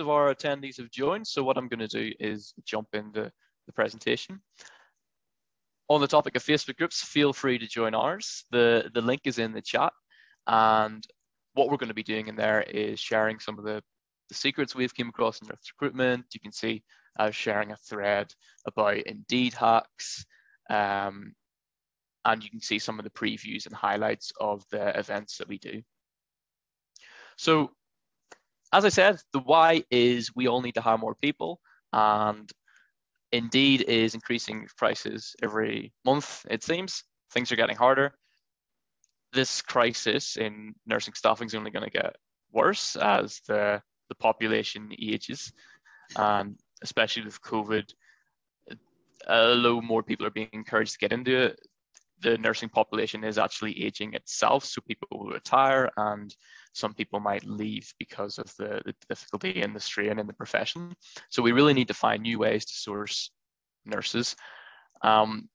most of our attendees have joined. So what I'm going to do is jump in the presentation. On the topic of Facebook groups, feel free to join ours. The link is in the chat. And what we're going to be doing in there is sharing some of the secrets we've come across in recruitment. You can see sharing a thread about Indeed hacks. And you can see some of the previews and highlights of the events that we do. So as I said, the why is we all need to hire more people, and Indeed is increasing prices every month, it seems. Things are getting harder. This crisis in nursing staffing is only going to get worse as the population ages, especially with COVID. Although more people are being encouraged to get into it, the nursing population is actually aging itself. So people will retire and some people might leave because of the difficulty in the strain in the profession. So we really need to find new ways to source nurses. I'm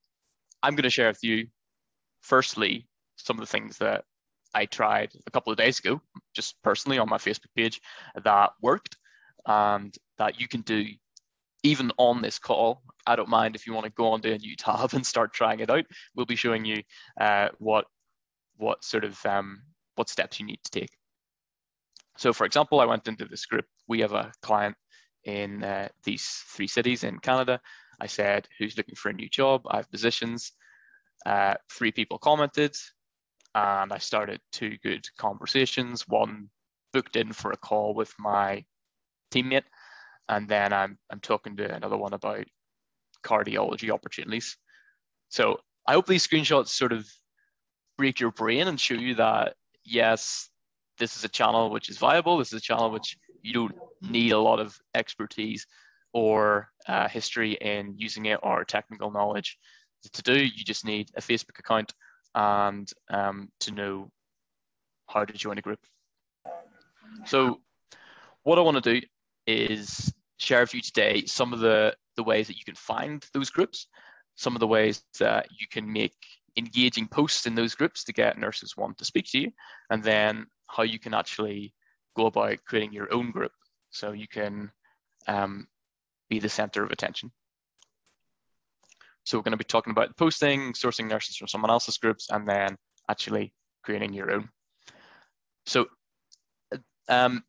going to share with you, firstly, some of the things that I tried a couple of days ago, just personally on my Facebook page, that worked and that you can do even on this call. I don't mind if you want to go on to a new tab and start trying it out. We'll be showing you what steps you need to take. So for example, I went into this group. We have a client in these three cities in Canada. I said, who's looking for a new job? I have positions. 3 people commented and I started 2 good conversations. One booked in for a call with my teammate. And then I'm talking to another one about cardiology opportunities. So I hope these screenshots sort of break your brain and show you that, yes, this is a channel which is viable. This is a channel which you don't need a lot of expertise or history in using it or technical knowledge to do. You just need a Facebook account and to know how to join a group. So what I want to do is share with you today some of the ways that you can find those groups, some of the ways that you can make engaging posts in those groups to get nurses want to speak to you, and then how you can actually go about creating your own group so you can be the center of attention. So we're going to be talking about posting, sourcing nurses from someone else's groups, and then actually creating your own. So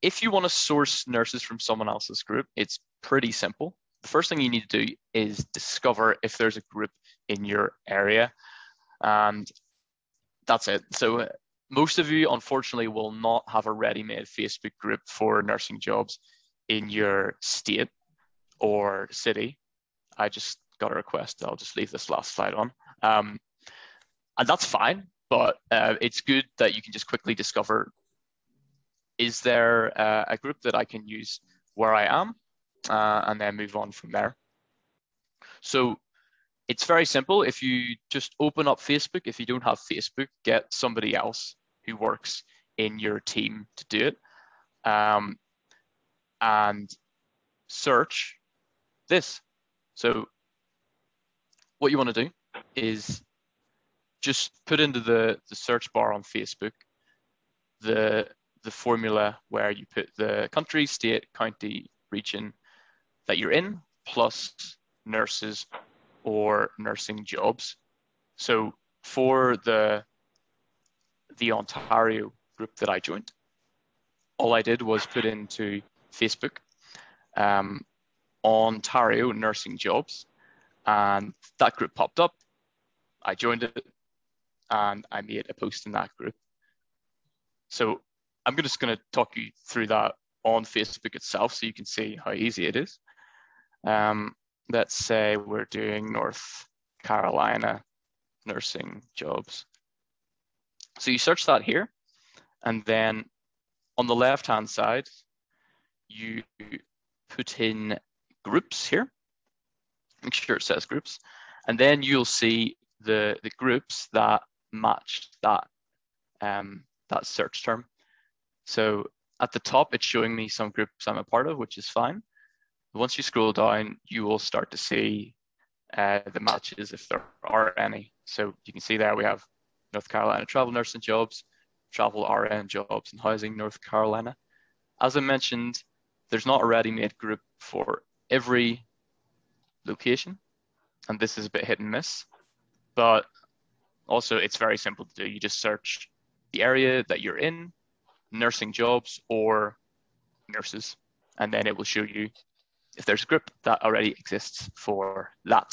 if you want to source nurses from someone else's group, it's pretty simple. The first thing you need to do is discover if there's a group in your area, and that's it. So most of you, unfortunately, will not have a ready-made Facebook group for nursing jobs in your state or city. I just got a request. I'll just leave this last slide on. And that's fine, but it's good that you can just quickly discover, is there a group that I can use where I am? And then move on from there. So it's very simple. If you just open up Facebook, if you don't have Facebook, get somebody else who works in your team to do it, and search this. So what you want to do is just put into the search bar on Facebook the formula where you put the country, state, county, region that you're in, plus nurses or nursing jobs. So for the Ontario group that I joined, all I did was put into Facebook Ontario nursing jobs, and that group popped up. I joined it and I made a post in that group. So I'm just going to talk you through that on Facebook itself so you can see how easy it is. Let's say we're doing North Carolina nursing jobs. So you search that here, and then on the left-hand side, you put in groups here. Make sure it says groups. And then you'll see the groups that match that, that search term. So at the top, it's showing me some groups I'm a part of, which is fine. Once you scroll down, you will start to see the matches, if there are any. So you can see there we have North Carolina travel nursing jobs, travel RN jobs, and housing North Carolina. As I mentioned, there's not a ready-made group for every location, and this is a bit hit and miss, but also it's very simple to do. You just search the area that you're in, nursing jobs or nurses, and then it will show you if there's a group that already exists for that.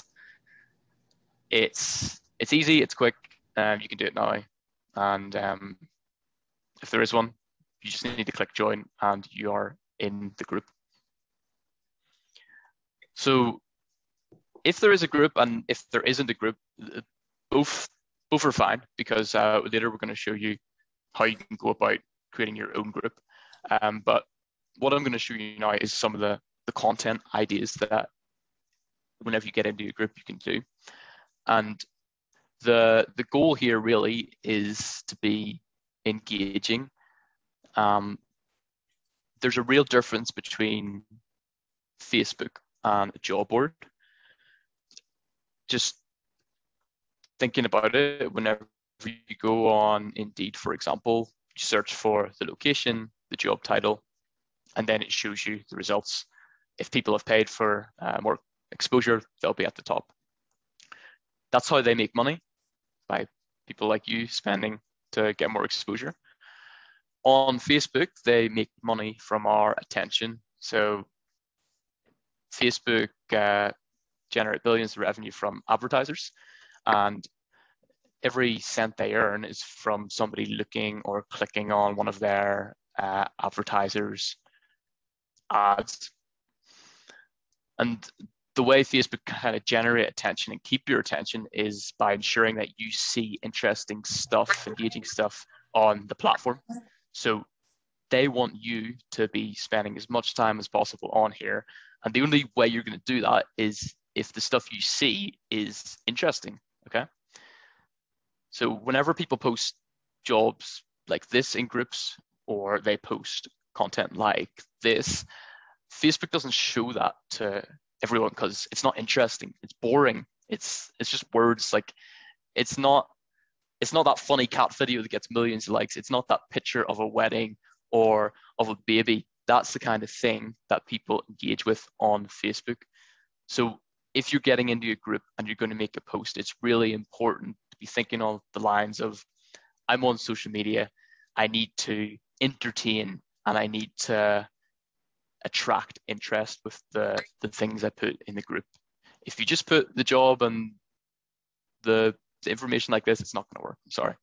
It's easy, it's quick, you can do it now, and if there is one, you just need to click join and you are in the group. So if there is a group and if there isn't a group, both are fine, because later we're going to show you how you can go about creating your own group. But what I'm going to show you now is some of the content ideas that whenever you get into your group, you can do. And the goal here really is to be engaging. There's a real difference between Facebook and a job board. Just thinking about it, whenever you go on Indeed, for example, you search for the location, the job title, and then it shows you the results. If people have paid for more exposure, they'll be at the top. That's how they make money, by people like you spending to get more exposure. On Facebook, they make money from our attention. So Facebook generate billions of revenue from advertisers, and every cent they earn is from somebody looking or clicking on one of their advertisers' ads. And the way Facebook can kind of generate attention and keep your attention is by ensuring that you see interesting stuff, engaging stuff on the platform. So they want you to be spending as much time as possible on here. And the only way you're going to do that is if the stuff you see is interesting, okay? So whenever people post jobs like this in groups, or they post content like this, Facebook doesn't show that to everyone because it's not interesting, it's boring, it's just words. Like, it's not that funny cat video that gets millions of likes. It's not that picture of a wedding or of a baby. That's the kind of thing that people engage with on Facebook. So if you're getting into a group and you're going to make a post, it's really important to be thinking on the lines of, I'm on social media, I need to entertain, and I need to attract interest with the things I put in the group. If you just put the job and the information like this, it's not going to work. I'm sorry.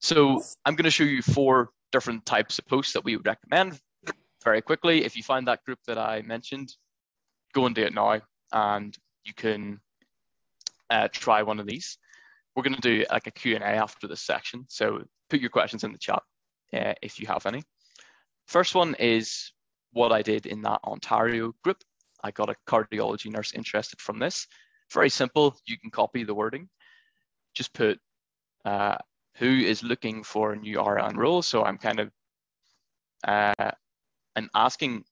So I'm going to show you 4 different types of posts that we would recommend very quickly. If you find that group that I mentioned, go and do it now, and you can try one of these. We're going to do like a Q&A after this section, so put your questions in the chat if you have any. First one is what I did in that Ontario group. I got a cardiology nurse interested from this. Very simple, you can copy the wording. Just put who is looking for a new RN role. So I'm kind of, I'm asking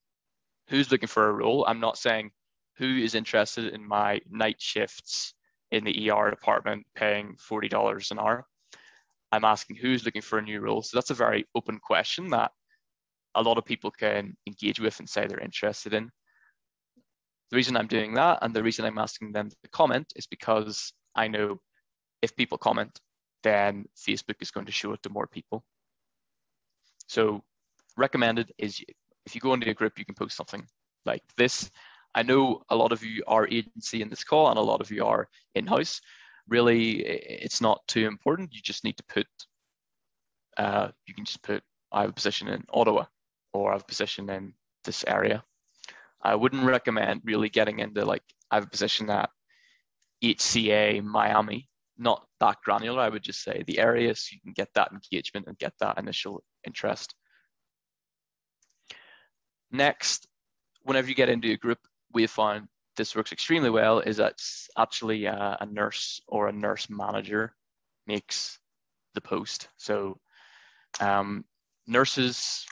who's looking for a role. I'm not saying who is interested in my night shifts in the ER department paying $40 an hour. I'm asking who's looking for a new role. So that's a very open question that a lot of people can engage with and say they're interested in. The reason I'm doing that and the reason I'm asking them to comment is because I know if people comment, then Facebook is going to show it to more people. So recommended is if you go into a group, you can post something like this. I know a lot of you are agency in this call and a lot of you are in-house. Really, it's not too important. You just need to put, you can just put, I have a position in Ottawa, or I have a position in this area. I wouldn't recommend really getting into like, I have a position at HCA Miami, not that granular. I would just say the area so you can get that engagement and get that initial interest. Next, whenever you get into a group, we have found this works extremely well, is that it's actually a nurse or a nurse manager makes the post. So nurses,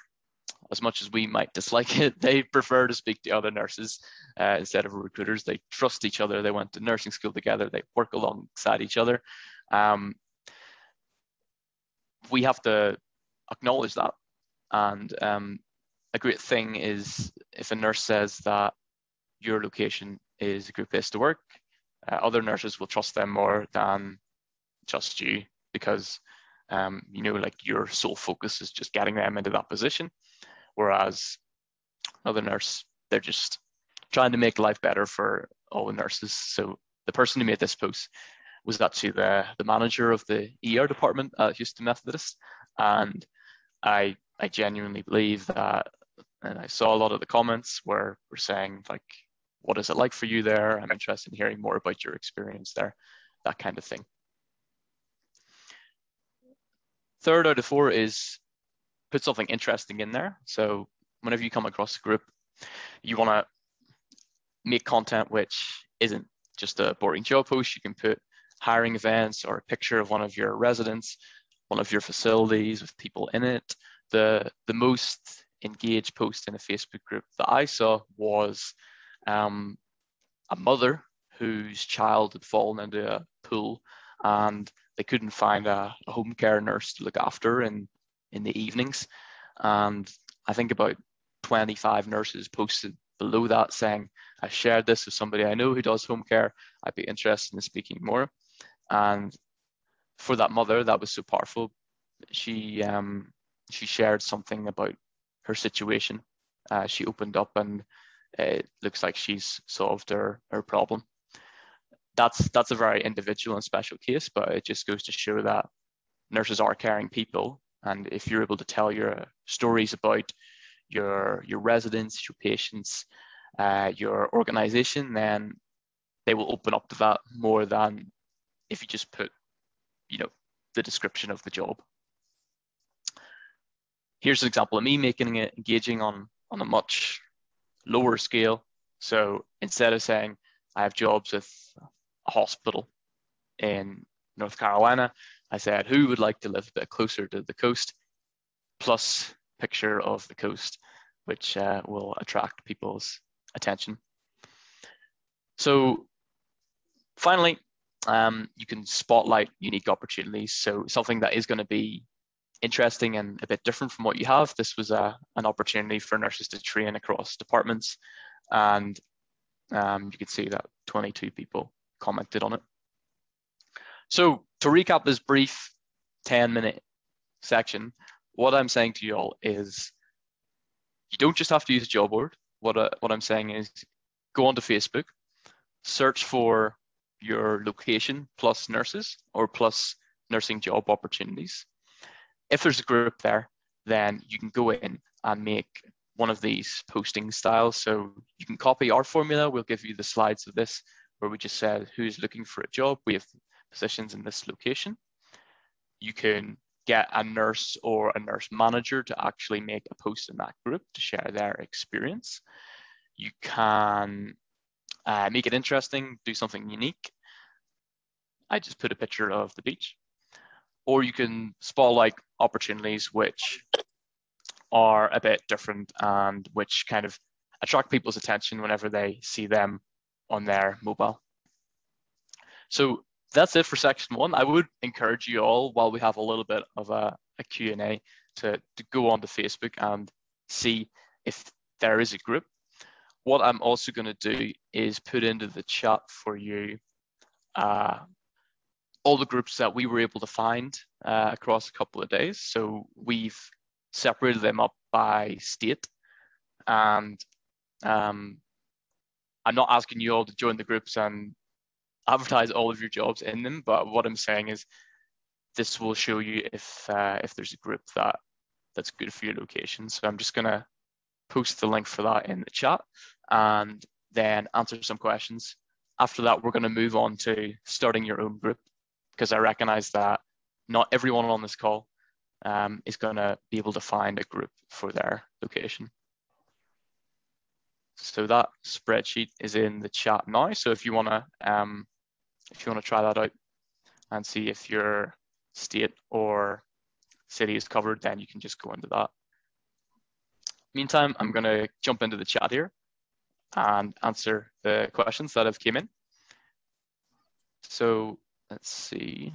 as much as we might dislike it, they prefer to speak to other nurses instead of recruiters. They trust each other. They went to nursing school together. They work alongside each other. We have to acknowledge that. And a great thing is if a nurse says that your location is a great place to work, other nurses will trust them more than just you, because your sole focus is just getting them into that position. Whereas other nurse, they're just trying to make life better for all the nurses. So the person who made this post was actually the manager of the ER department at Houston Methodist. And I genuinely believe that, and I saw a lot of the comments where we're saying like, what is it like for you there? I'm interested in hearing more about your experience there, that kind of thing. Third out of four is put something interesting in there. So whenever you come across a group, you want to make content which isn't just a boring job post. You can put hiring events or a picture of one of your residents, one of your facilities with people in it. The most engaged post in a Facebook group that I saw was a mother whose child had fallen into a pool, and they couldn't find a home care nurse to look after in the evenings. And I think about 25 nurses posted below that saying, I shared this with somebody I know who does home care. I'd be interested in speaking more. And for that mother, that was so powerful. She shared something about her situation. She opened up, and it looks like she's solved her problem. That's a very individual and special case, but it just goes to show that nurses are caring people. And if you're able to tell your stories about your residents, your patients, your organization, then they will open up to that more than if you just put, the description of the job. Here's an example of me making it engaging on a much lower scale. So instead of saying, I have jobs with a hospital in North Carolina, I said, who would like to live a bit closer to the coast, plus picture of the coast, which will attract people's attention. So finally, you can spotlight unique opportunities. So something that is going to be interesting and a bit different from what you have. This was an opportunity for nurses to train across departments, and you can see that 22 people commented on it. So to recap this brief 10-minute section, what I'm saying to you all is you don't just have to use a job board. What I'm saying is go onto Facebook, search for your location plus nurses or plus nursing job opportunities. If there's a group there, then you can go in and make one of these posting styles. So you can copy our formula. We'll give you the slides of this where we just said who's looking for a job. We have positions in this location. You can get a nurse or a nurse manager to actually make a post in that group to share their experience. You can make it interesting, do something unique. I just put a picture of the beach. Or you can spotlight opportunities which are a bit different and which kind of attract people's attention whenever they see them on their mobile. So that's it for section one. I would encourage you all, while we have a little bit of a Q&A, to go onto Facebook and see if there is a group. What I'm also going to do is put into the chat for you all the groups that we were able to find across a couple of days. So we've separated them up by state, and I'm not asking you all to join the groups and advertise all of your jobs in them, but what I'm saying is this will show you if there's a group that's good for your location. So I'm just gonna post the link for that in the chat and then answer some questions. After that, we're gonna move on to starting your own group, because I recognize that not everyone on this call is going to be able to find a group for their location. So that spreadsheet is in the chat now. So if you want to try that out and see if your state or city is covered, then you can just go into that. Meantime, I'm going to jump into the chat here and answer the questions that have come in. So let's see.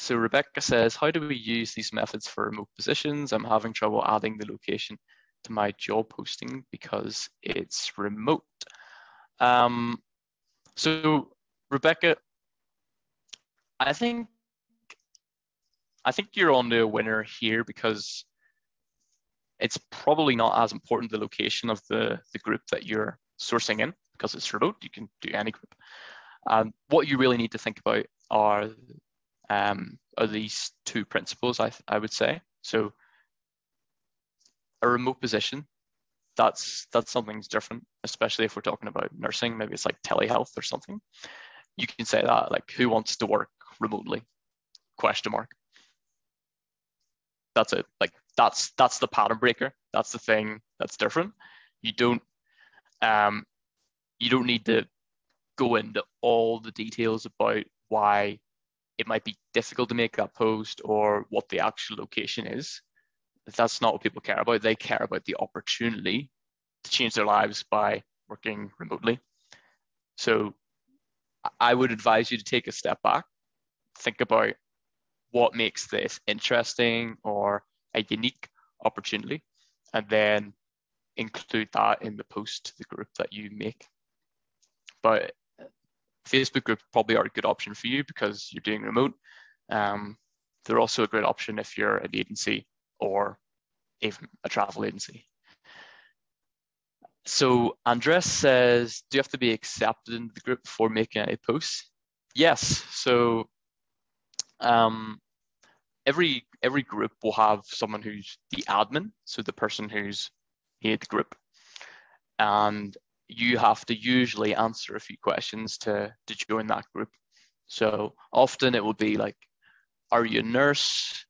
So Rebecca says, how do we use these methods for remote positions? I'm having trouble adding the location to my job posting because it's remote. So Rebecca, I think you're on the winner here, because it's probably not as important the location of the group that you're sourcing in, because it's remote, you can do any group. What you really need to think about are these two principles, I would say. So a remote position, that's something different, especially if we're talking about nursing, maybe it's like telehealth or something. You can say that, like, who wants to work remotely? Question mark. That's it. Like that's the pattern breaker. That's the thing that's different. You don't need to go into all the details about why it might be difficult to make that post or what the actual location is. That's not what people care about. They care about the opportunity to change their lives by working remotely. So I would advise you to take a step back, think about what makes this interesting or a unique opportunity, and then include that in the post to the group that you make. But Facebook groups probably are a good option for you because you're doing remote. They're also a great option if you're an agency or even a travel agency. So Andres says, do you have to be accepted into the group before making any posts? Yes. So every group will have someone who's the admin, so the person who's head group, and you have to usually answer a few questions to join that group. So often it will be like, are you a nurse?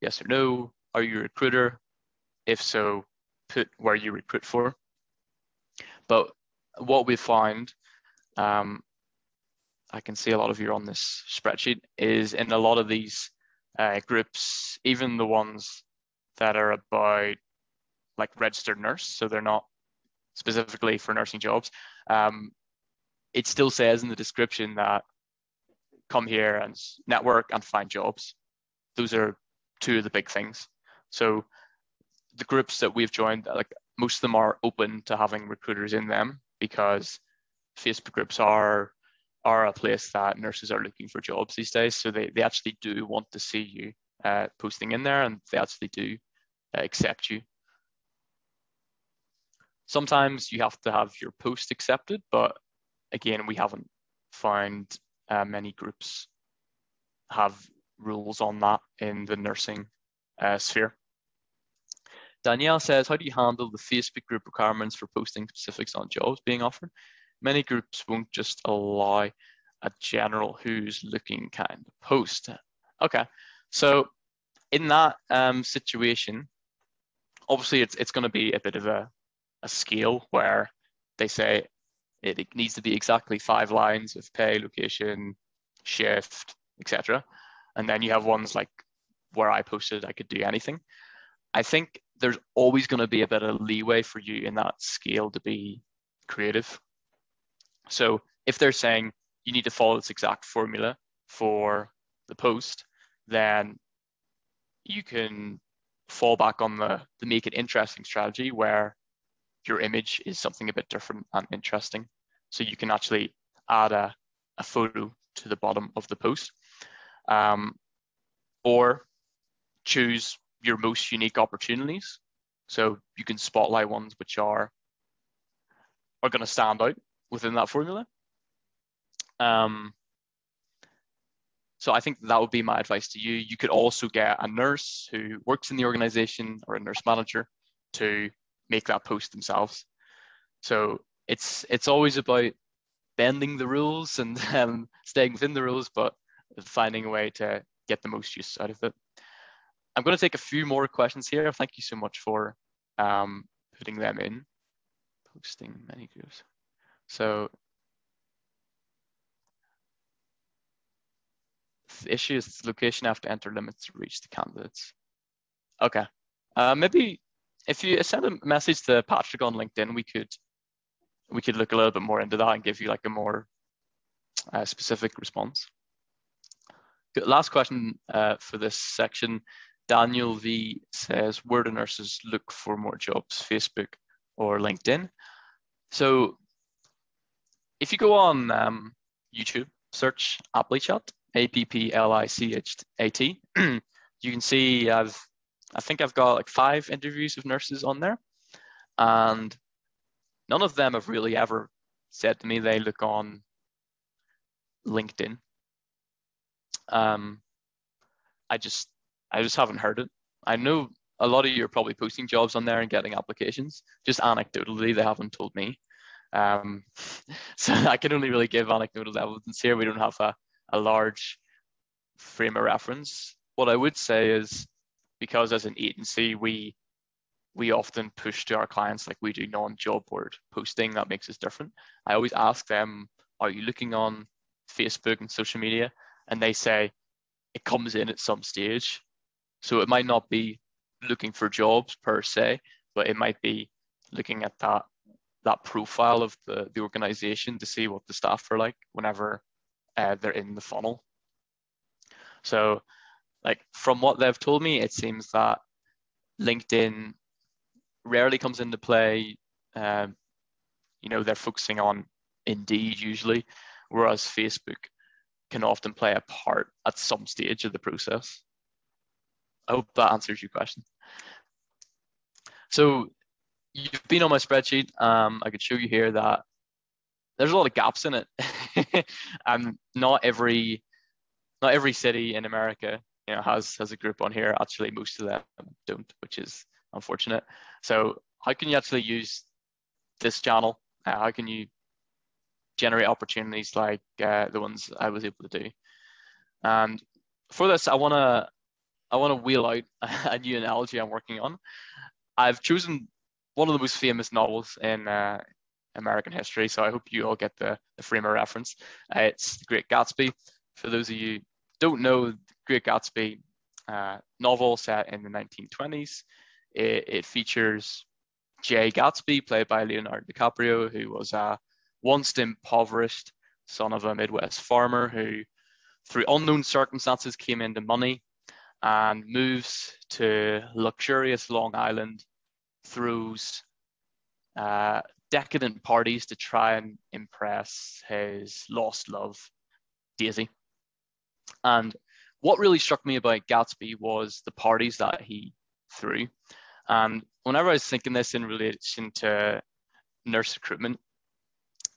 Yes or no. Are you a recruiter? If so, put where you recruit for. But what we find, I can see a lot of you on this spreadsheet, is in a lot of these groups, even the ones that are about like registered nurse, so they're not specifically for nursing jobs, it still says in the description that come here and network and find jobs. Those are two of the big things. So the groups that we've joined, like most of them are open to having recruiters in them, because Facebook groups are a place that nurses are looking for jobs these days. So they actually do want to see you posting in there, and they actually do accept you. Sometimes you have to have your post accepted, but again, we haven't found many groups have rules on that in the nursing sphere. Danielle says, how do you handle the Facebook group requirements for posting specifics on jobs being offered? Many groups won't just allow a general who's looking kind of post. Okay, so in that situation, obviously it's going to be a bit of a scale where they say it needs to be exactly 5 lines of pay, location, shift, etc. And then you have ones like where I posted, I could do anything. I think there's always going to be a bit of leeway for you in that scale to be creative. So if they're saying you need to follow this exact formula for the post, then you can fall back on the make it interesting strategy, where your image is something a bit different and interesting. So you can actually add a photo to the bottom of the post, or choose your most unique opportunities. So you can spotlight ones which are going to stand out within that formula. So I think that would be my advice to you. You could also get a nurse who works in the organization or a nurse manager to make that post themselves. So it's always about bending the rules and staying within the rules, but finding a way to get the most use out of it. I'm going to take a few more questions here. Thank you so much for putting them in. Posting many groups. So the issue is the location. I have to enter limits to reach the candidates. Okay, maybe if you send a message to Patrick on LinkedIn, we could look a little bit more into that and give you like a more specific response. Last question for this section. Daniel V says, where do nurses look for more jobs, Facebook or LinkedIn? So if you go on YouTube, search Applichat, A-P-P-L-I-C-H-A-T, you can see I think I've got like 5 interviews with nurses on there, and none of them have really ever said to me they look on LinkedIn. I just haven't heard it. I know a lot of you are probably posting jobs on there and getting applications. Just anecdotally, they haven't told me. So I can only really give anecdotal evidence here. We don't have a large frame of reference. What I would say is, because as an agency, we often push to our clients, like we do non-job board posting, that makes us different. I always ask them, are you looking on Facebook and social media? And they say, it comes in at some stage. So it might not be looking for jobs per se, but it might be looking at that profile of the organization to see what the staff are like whenever they're in the funnel. So like from what they've told me, it seems that LinkedIn rarely comes into play. You know, they're focusing on Indeed usually, whereas Facebook can often play a part at some stage of the process. I hope that answers your question. So you've been on my spreadsheet. I could show you here that there's a lot of gaps in it. Not every city in America, you know, has a group on here. Actually, most of them don't, which is unfortunate. So how can you actually use this channel? How can you generate opportunities like the ones I was able to do? And for this, I want to wheel out a new analogy I'm working on. I've chosen one of the most famous novels in American history, so I hope you all get the frame of reference. It's The Great Gatsby. For those of you who don't know, The Great Gatsby novel set in the 1920s. It features Jay Gatsby, played by Leonardo DiCaprio, who was a once impoverished son of a Midwest farmer who, through unknown circumstances, came into money and moves to luxurious Long Island, throws decadent parties to try and impress his lost love, Daisy. And what really struck me about Gatsby was the parties that he threw. And whenever I was thinking this in relation to nurse recruitment,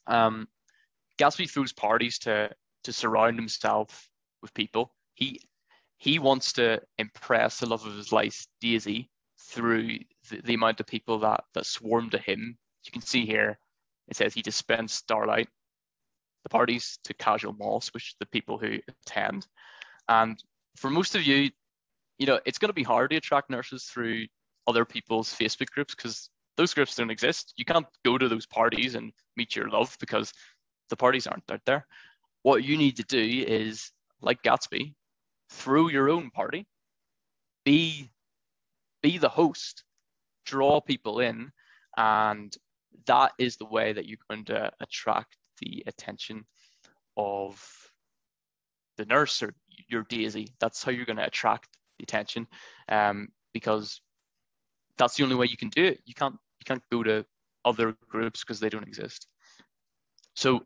Gatsby throws parties to surround himself with people. He wants to impress the love of his life, Daisy, through the amount of people that swarm to him. You can see here, it says he dispensed starlight, the parties to casual moths, which is the people who attend. And for most of you, you know, it's going to be hard to attract nurses through other people's Facebook groups because those groups don't exist. You can't go to those parties and meet your love because the parties aren't out there. What you need to do is, like Gatsby, throw your own party, be the host, draw people in, and that is the way that you're going to attract the attention of the nurse or your Daisy. That's how you're going to attract the attention, because that's the only way you can do it. You can't go to other groups because they don't exist. So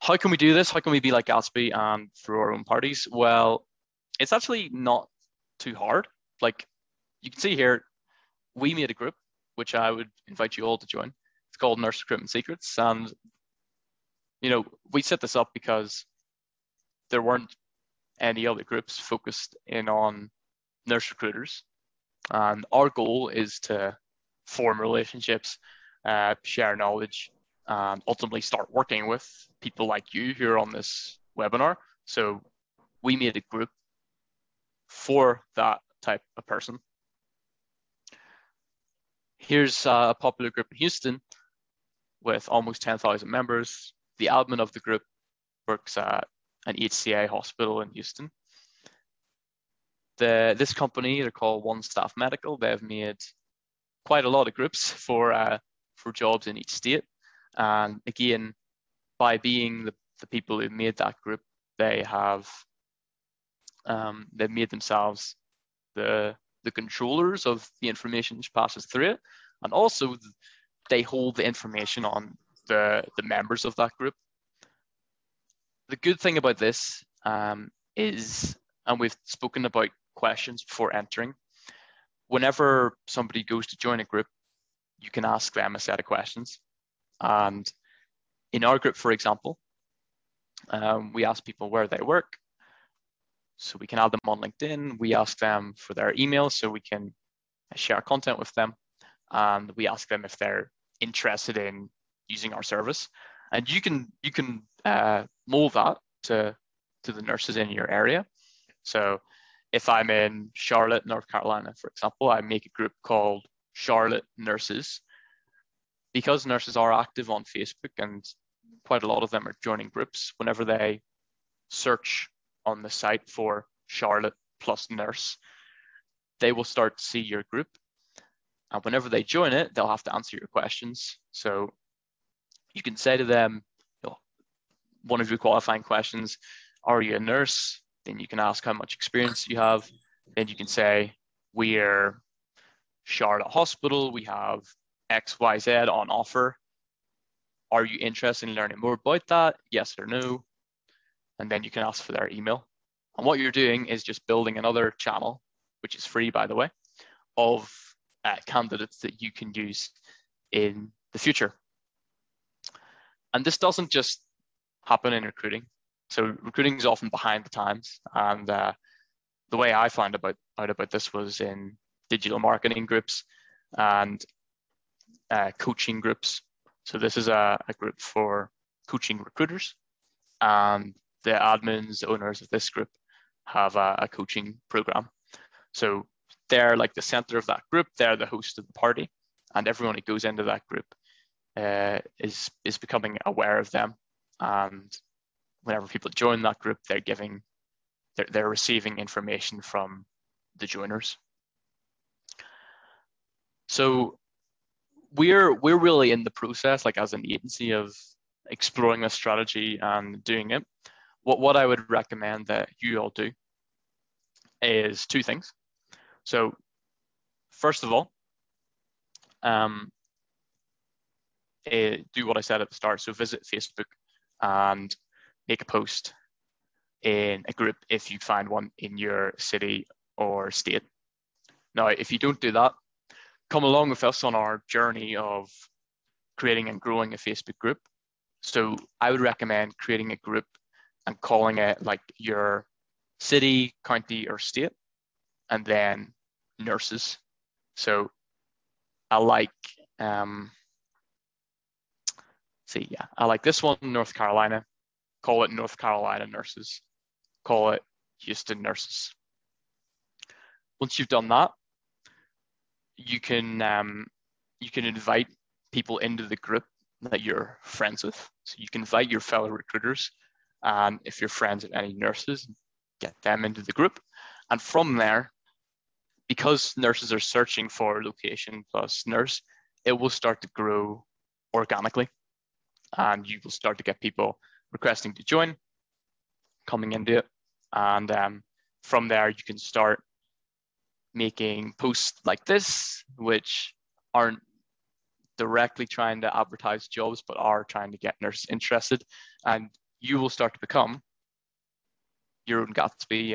how can we do this? How can we be like Gatsby and through our own parties? Well, it's actually not too hard. Like you can see here, we made a group, which I would invite you all to join. It's called Nurse Recruitment Secrets. And, you know, we set this up because there weren't any other groups focused in on nurse recruiters. And our goal is to form relationships, share knowledge, and ultimately start working with people like you who are on this webinar. So we made a group for that type of person. Here's a popular group in Houston with almost 10,000 members. The admin of the group works at an HCA hospital in Houston. This company, they're called One Staff Medical. They've made quite a lot of groups for jobs in each state. And again, by being the people who made that group, they have that made themselves the controllers of the information which passes through it. And also they hold the information on the members of that group. The good thing about this is, and we've spoken about questions before entering, whenever somebody goes to join a group, you can ask them a set of questions. And in our group, for example, we ask people where they work, so we can add them on LinkedIn. We ask them for their email, so we can share content with them. And we ask them if they're interested in using our service. And you can mold that to the nurses in your area. So if I'm in Charlotte, North Carolina, for example, I make a group called Charlotte Nurses, because nurses are active on Facebook and quite a lot of them are joining groups. Whenever they search on the site for Charlotte plus nurse, they will start to see your group. And whenever they join it, they'll have to answer your questions. So you can say to them, one of your qualifying questions, are you a nurse? Then you can ask how much experience you have. Then you can say, we're Charlotte Hospital. We have XYZ on offer. Are you interested in learning more about that? Yes or no? And then you can ask for their email. And what you're doing is just building another channel, which is free, by the way, of candidates that you can use in the future. And this doesn't just happen in recruiting. So recruiting is often behind the times. And the way I found out about this was in digital marketing groups and coaching groups. So this is a group for coaching recruiters. And the admins, the owners of this group, have a coaching program. So they're like the center of that group. They're the host of the party. And everyone who goes into that group is becoming aware of them. And whenever people join that group, they're receiving information from the joiners. So we're really in the process, like as an agency, of exploring a strategy and doing it. What I would recommend that you all do is two things. So first of all, do what I said at the start. So visit Facebook and make a post in a group if you find one in your city or state. Now, if you don't do that, come along with us on our journey of creating and growing a Facebook group. So I would recommend creating a group and calling it like your city, county, or state, and then nurses. So I like, I like this one, North Carolina. Call it North Carolina Nurses. Call it Houston Nurses. Once you've done that, you can invite people into the group that you're friends with. So you can invite your fellow recruiters, if you're friends with any nurses, get them into the group. And from there, because nurses are searching for location plus nurse, it will start to grow organically. And you will start to get people requesting to join, coming into it. And from there, you can start making posts like this, which aren't directly trying to advertise jobs, but are trying to get nurses interested. And you will start to become your own Gatsby,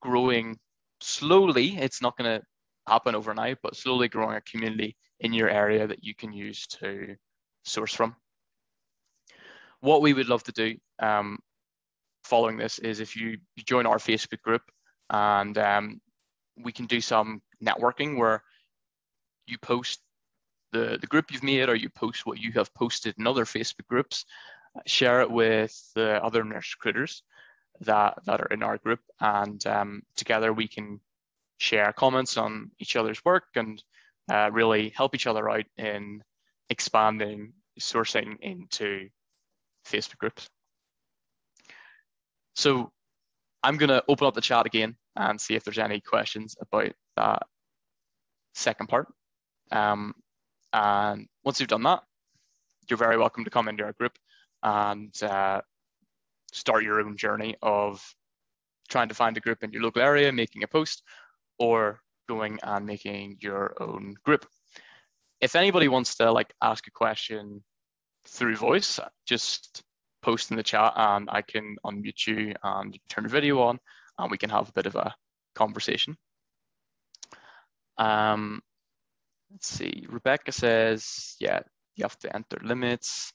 growing slowly. It's not going to happen overnight, but slowly growing a community in your area that you can use to source from. What we would love to do following this is if you join our Facebook group, and we can do some networking where you post the group you've made, or you post what you have posted in other Facebook groups, share it with the other nurse recruiters that are in our group. And together we can share comments on each other's work and really help each other out in expanding sourcing into Facebook groups. So I'm going to open up the chat again and see if there's any questions about that second part. And once you've done that, you're very welcome to come into our group and start your own journey of trying to find a group in your local area, making a post, or going and making your own group. If anybody wants to like ask a question through voice, just post in the chat and I can unmute you and turn your video on and we can have a bit of a conversation. Let's see, Rebecca says, yeah, you have to enter limits.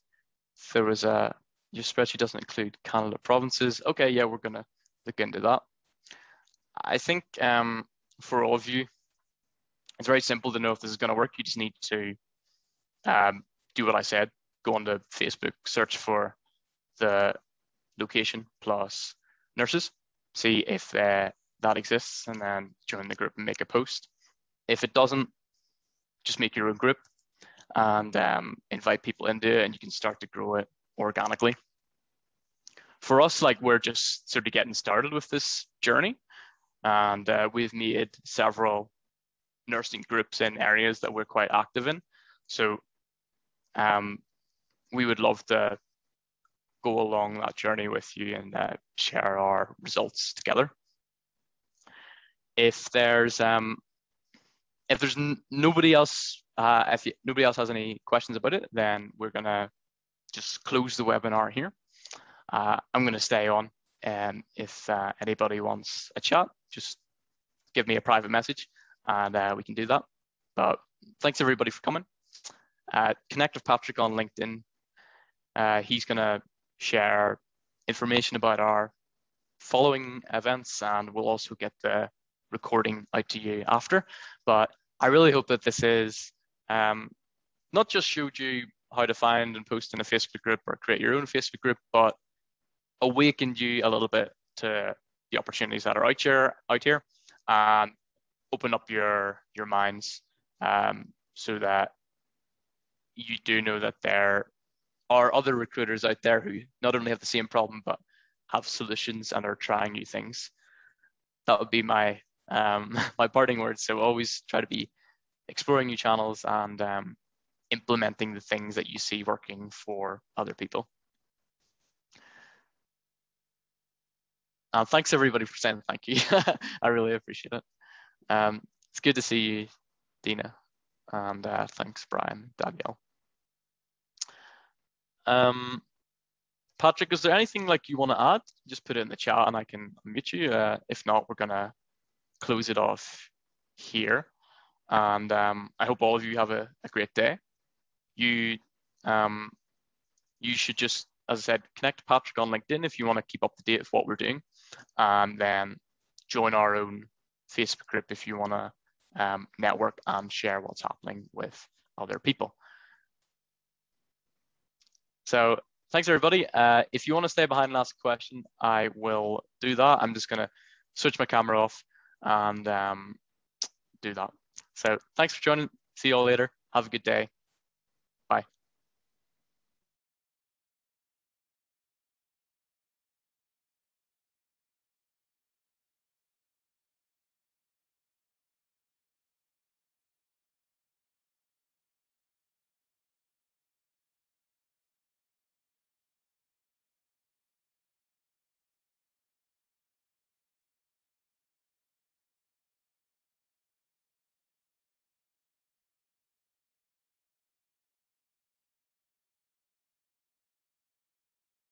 There was a, your spreadsheet doesn't include Canada provinces. Okay, yeah, we're gonna look into that. I think for all of you, it's very simple to know if this is gonna work. You just need to do what I said, go onto Facebook, search for the location plus nurses, see if that exists, and then join the group and make a post. If it doesn't, just make your own group and invite people into it, and you can start to grow it organically. For us, like, we're just sort of getting started with this journey, and we've made several nursing groups in areas that we're quite active in. So we would love to go along that journey with you and share our results together. If there's nobody else, if nobody else has any questions about it, then we're gonna just close the webinar here. I'm gonna stay on, and if anybody wants a chat, just give me a private message, and we can do that. But thanks everybody for coming. Connect with Patrick on LinkedIn. He's gonna share information about our following events, and we'll also get the recording out to you after. But I really hope that this is not just showed you how to find and post in a Facebook group or create your own Facebook group, but awakened you a little bit to the opportunities that are out here, and open up your minds so that you do know that there are other recruiters out there who not only have the same problem, but have solutions and are trying new things. That would be my my parting words. So always try to be exploring new channels and implementing the things that you see working for other people. Thanks everybody for saying thank you. I really appreciate it. It's good to see you, Dina, and thanks Brian, Danielle. Patrick, is there anything like you want to add? Just put it in the chat and I can unmute you. If not, we're gonna close it off here. And I hope all of you have a great day. You should just, as I said, connect Patrick on LinkedIn if you want to keep up to date with what we're doing. And then join our own Facebook group if you want to network and share what's happening with other people. So thanks everybody. If you want to stay behind and ask a question, I will do that. I'm just going to switch my camera off and do that. So thanks for joining. See you all later. Have a good day. Bye.